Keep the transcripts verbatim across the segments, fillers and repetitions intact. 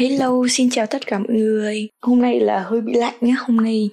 Hello, xin chào tất cả mọi người. Hôm nay là hơi bị lạnh nhá. Hôm nay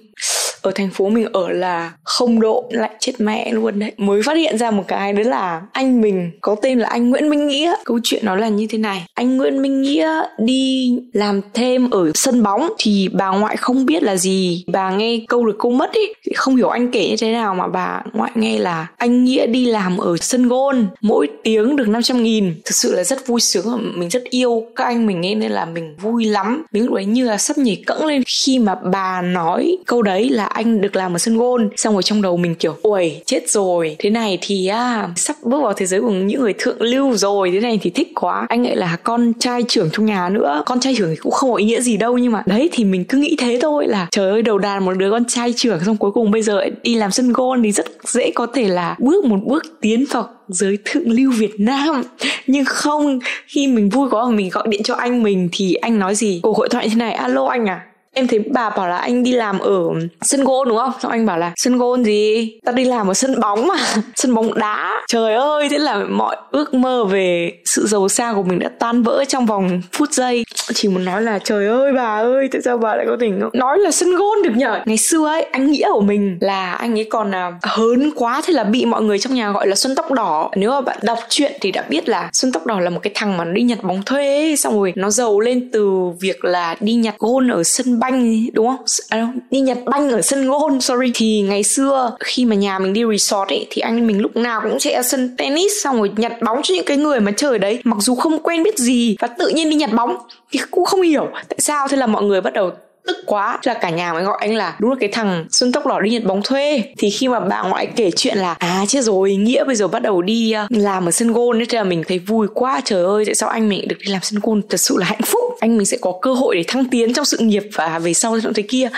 ở thành phố mình ở là không độ, lạnh chết mẹ luôn đấy. Mới phát hiện ra một cái đấy là anh mình có tên là anh Nguyễn Minh Nghĩa. Câu chuyện nó là như thế này. Anh Nguyễn Minh Nghĩa đi làm thêm ở sân bóng thì bà ngoại không biết là gì. Bà nghe câu được câu mất ý, không hiểu anh kể như thế nào mà bà ngoại nghe là anh Nghĩa đi làm ở sân gôn, mỗi tiếng được năm trăm nghìn. Thực sự là rất vui sướng và mình rất yêu các anh mình nghe nên là mình vui lắm. Mình lúc đấy như là sắp nhảy cẫng lên khi mà bà nói câu đấy là anh được làm ở sân gôn. Xong rồi trong đầu mình kiểu ôi chết rồi, thế này thì à, sắp bước vào thế giới của những người thượng lưu rồi, thế này thì thích quá. Anh lại là con trai trưởng trong nhà nữa. Con trai trưởng thì cũng không có ý nghĩa gì đâu, nhưng mà đấy thì mình cứ nghĩ thế thôi là trời ơi, đầu đàn một đứa con trai trưởng, xong cuối cùng bây giờ đi làm sân gôn thì rất dễ có thể là bước một bước tiến vào giới thượng lưu Việt Nam. Nhưng không, khi mình vui quá mà mình gọi điện cho anh mình thì anh nói gì? Cuộc hội thoại thế này: alo anh à, em thấy bà bảo là anh đi làm ở sân gôn đúng không? Xong anh bảo là sân gôn gì? Tao đi làm ở sân bóng mà. Sân bóng đá. Trời ơi, thế là mọi ước mơ về sự giàu sang của mình đã tan vỡ trong vòng phút giây. Chỉ muốn nói là trời ơi bà ơi, tại sao bà lại có thể nói là sân gôn được nhở? Ngày xưa ấy, anh Nghĩa của mình là anh ấy còn à, hớn quá, thế là bị mọi người trong nhà gọi là Xuân Tóc Đỏ. Nếu mà bạn đọc truyện thì đã biết là Xuân Tóc Đỏ là một cái thằng mà nó đi nhặt bóng thuê ấy, xong rồi nó giàu lên từ việc là đi nhặt gôn ở sân banh, đúng không? À, đúng. Đi nhặt banh ở sân gôn, sorry. Thì ngày xưa khi mà nhà mình đi resort ấy thì anh mình lúc nào cũng sẽ sân tennis, xong rồi nhặt bóng cho những cái người mà chơi ở đấy mặc dù không quen biết gì, và tự nhiên đi nhặt bóng thì cũng không hiểu tại sao. Thế là mọi người bắt đầu tức quá, thế là cả nhà mới gọi anh là đúng là cái thằng Xuân Tóc Đỏ đi nhặt bóng thuê. Thì khi mà bà ngoại kể chuyện là à chết rồi, Nghĩa bây giờ bắt đầu đi làm ở sân gôn, thế là mình thấy vui quá. Trời ơi, tại sao anh mình được đi làm sân gôn, thật sự là hạnh phúc, anh mình sẽ có cơ hội để thăng tiến trong sự nghiệp và về sau trong thế kia.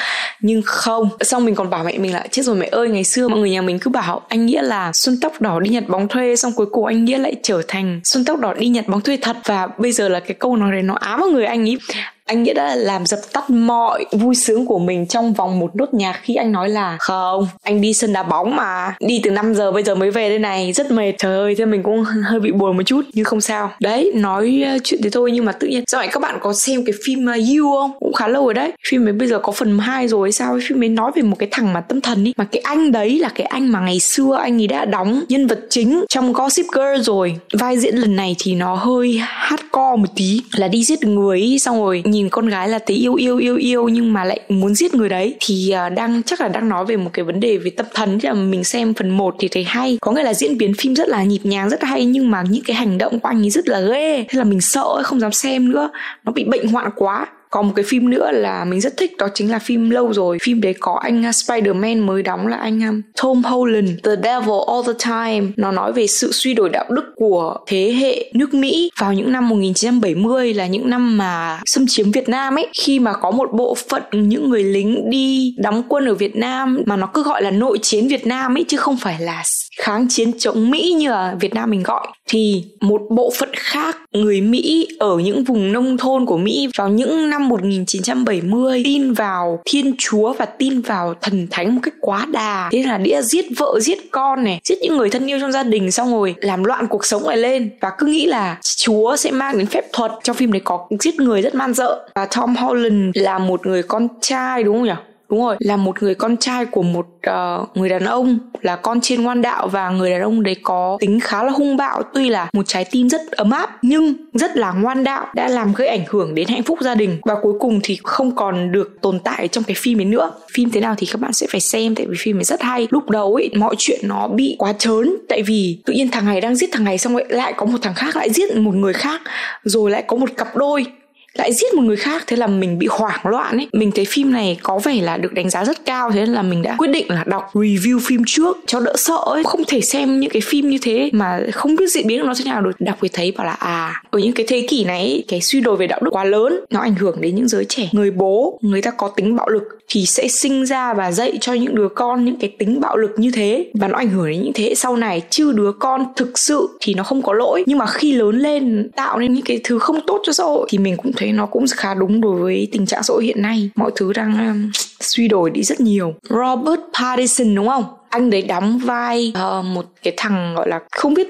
Nhưng không, xong mình còn bảo mẹ mình là chết rồi mẹ ơi, ngày xưa mọi người nhà mình cứ bảo anh Nghĩa là Xuân Tóc Đỏ đi nhặt bóng thuê, xong cuối cùng anh Nghĩa lại trở thành Xuân Tóc Đỏ đi nhặt bóng thuê thật. Và bây giờ là cái câu nói này nó ám vào người anh ấy. Anh Nghĩa đã làm dập tắt mọi vui sướng của mình trong vòng một nốt nhạc khi anh nói là không, anh đi sân đá bóng mà, đi từ năm giờ bây giờ mới về đây này, rất mệt. Trời ơi, thế mình cũng hơi bị buồn một chút, nhưng không sao. Đấy, nói chuyện thế thôi nhưng mà tự nhiên. Sao vậy, các bạn có xem cái phim You không? Cũng khá lâu rồi đấy. Phim ấy bây giờ có phần hai rồi sao? Phim ấy nói về một cái thằng mà tâm thần ý, mà cái anh đấy là cái anh mà ngày xưa anh ấy đã đóng nhân vật chính trong Gossip Girl rồi. Vai diễn lần này thì nó hơi hardcore một tí, là đi giết người ý, xong rồi nhìn con gái là tí yêu yêu yêu yêu nhưng mà lại muốn giết người đấy. Thì đang chắc là đang nói về một cái vấn đề về tâm thần. Thế là mình xem phần một thì thấy hay, có nghĩa là diễn biến phim rất là nhịp nhàng, rất hay, nhưng mà những cái hành động của anh ấy rất là ghê, thế là mình sợ không dám xem nữa, nó bị bệnh hoạn quá. Còn một cái phim nữa là mình rất thích, đó chính là phim lâu rồi. Phim đấy có anh Spider-Man mới đóng là anh Tom Holland, The Devil All The Time. Nó nói về sự suy đổi đạo đức của thế hệ nước Mỹ vào những năm một chín bảy mươi, là những năm mà xâm chiếm Việt Nam ấy. Khi mà có một bộ phận những người lính đi đóng quân ở Việt Nam mà nó cứ gọi là nội chiến Việt Nam ấy, chứ không phải là kháng chiến chống Mỹ như là Việt Nam mình gọi. Thì một bộ phận khác người Mỹ ở những vùng nông thôn của Mỹ vào những năm một chín bảy mươi tin vào Thiên Chúa và tin vào thần thánh một cách quá đà. Thế là đĩa giết vợ, giết con này, giết những người thân yêu trong gia đình, xong rồi làm loạn cuộc sống này lên, và cứ nghĩ là Chúa sẽ mang đến phép thuật. Trong phim đấy có giết người rất man dợ. Và Tom Holland là một người con trai, đúng không nhỉ? Đúng rồi, là một người con trai của một uh, người đàn ông là con trên ngoan đạo, và người đàn ông đấy có tính khá là hung bạo, tuy là một trái tim rất ấm áp nhưng rất là ngoan đạo, đã làm gây ảnh hưởng đến hạnh phúc gia đình, và cuối cùng thì không còn được tồn tại trong cái phim ấy nữa. Phim thế nào thì các bạn sẽ phải xem, tại vì phim ấy rất hay. Lúc đầu ấy mọi chuyện nó bị quá trớn, tại vì tự nhiên thằng này đang giết thằng này, xong rồi lại có một thằng khác lại giết một người khác, rồi lại có một cặp đôi lại giết một người khác, thế là mình bị hoảng loạn ấy. Mình thấy phim này có vẻ là được đánh giá rất cao, thế nên là mình đã quyết định là đọc review phim trước cho đỡ sợ ấy. Không thể xem những cái phim như thế mà không biết diễn biến của nó thế nào được. Đọc thì thấy bảo là à, ở những cái thế kỷ này cái suy đồi về đạo đức quá lớn, nó ảnh hưởng đến những giới trẻ. Người bố người ta có tính bạo lực thì sẽ sinh ra và dạy cho những đứa con những cái tính bạo lực như thế, và nó ảnh hưởng đến những thế hệ sau này. Chứ đứa con thực sự thì nó không có lỗi, nhưng mà khi lớn lên tạo nên những cái thứ không tốt cho xã hội. Thì mình cũng thấy nó cũng khá đúng đối với tình trạng xã hội hiện nay. Mọi thứ đang um, suy đổi đi rất nhiều. Robert Pattinson đúng không? Anh đấy đóng vai uh, một cái thằng gọi là không biết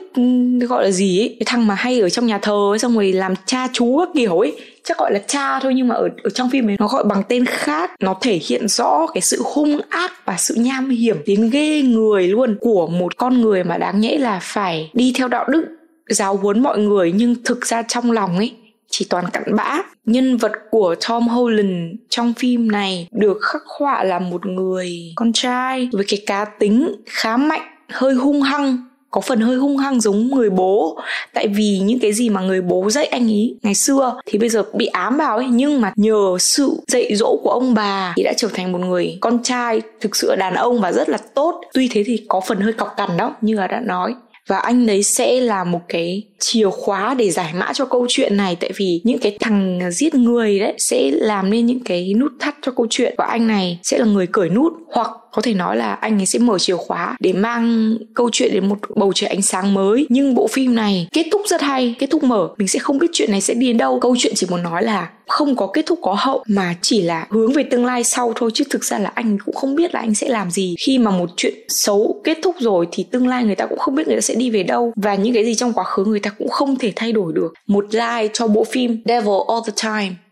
gọi là gì ấy, cái thằng mà hay ở trong nhà thờ ấy, xong rồi làm cha chú các kiểu ấy, chắc gọi là cha thôi, nhưng mà ở, ở trong phim ấy nó gọi bằng tên khác. Nó thể hiện rõ cái sự hung ác và sự nham hiểm đến ghê người luôn của một con người mà đáng nhẽ là phải đi theo đạo đức giáo huấn mọi người, nhưng thực ra trong lòng ấy chỉ toàn cặn bã. Nhân vật của Tom Holland trong phim này được khắc họa là một người con trai với cái cá tính khá mạnh, hơi hung hăng, có phần hơi hung hăng giống người bố. Tại vì những cái gì mà người bố dạy anh ý ngày xưa thì bây giờ bị ám vào ấy, nhưng mà nhờ sự dạy dỗ của ông bà thì đã trở thành một người con trai thực sự đàn ông và rất là tốt. Tuy thế thì có phần hơi cọc cằn đó, như là đã nói. Và anh đấy sẽ là một cái chìa khóa để giải mã cho câu chuyện này, tại vì những cái thằng giết người đấy sẽ làm nên những cái nút thắt cho câu chuyện, và anh này sẽ là người cởi nút, hoặc có thể nói là anh ấy sẽ mở chìa khóa để mang câu chuyện đến một bầu trời ánh sáng mới. Nhưng bộ phim này kết thúc rất hay, kết thúc mở, mình sẽ không biết chuyện này sẽ đi đến đâu. Câu chuyện chỉ muốn nói là không có kết thúc có hậu, mà chỉ là hướng về tương lai sau thôi, chứ thực ra là anh cũng không biết là anh sẽ làm gì. Khi mà một chuyện xấu kết thúc rồi thì tương lai người ta cũng không biết người ta sẽ đi về đâu, và những cái gì trong quá khứ người ta cũng không thể thay đổi được. Một like cho bộ phim Devil All The Time.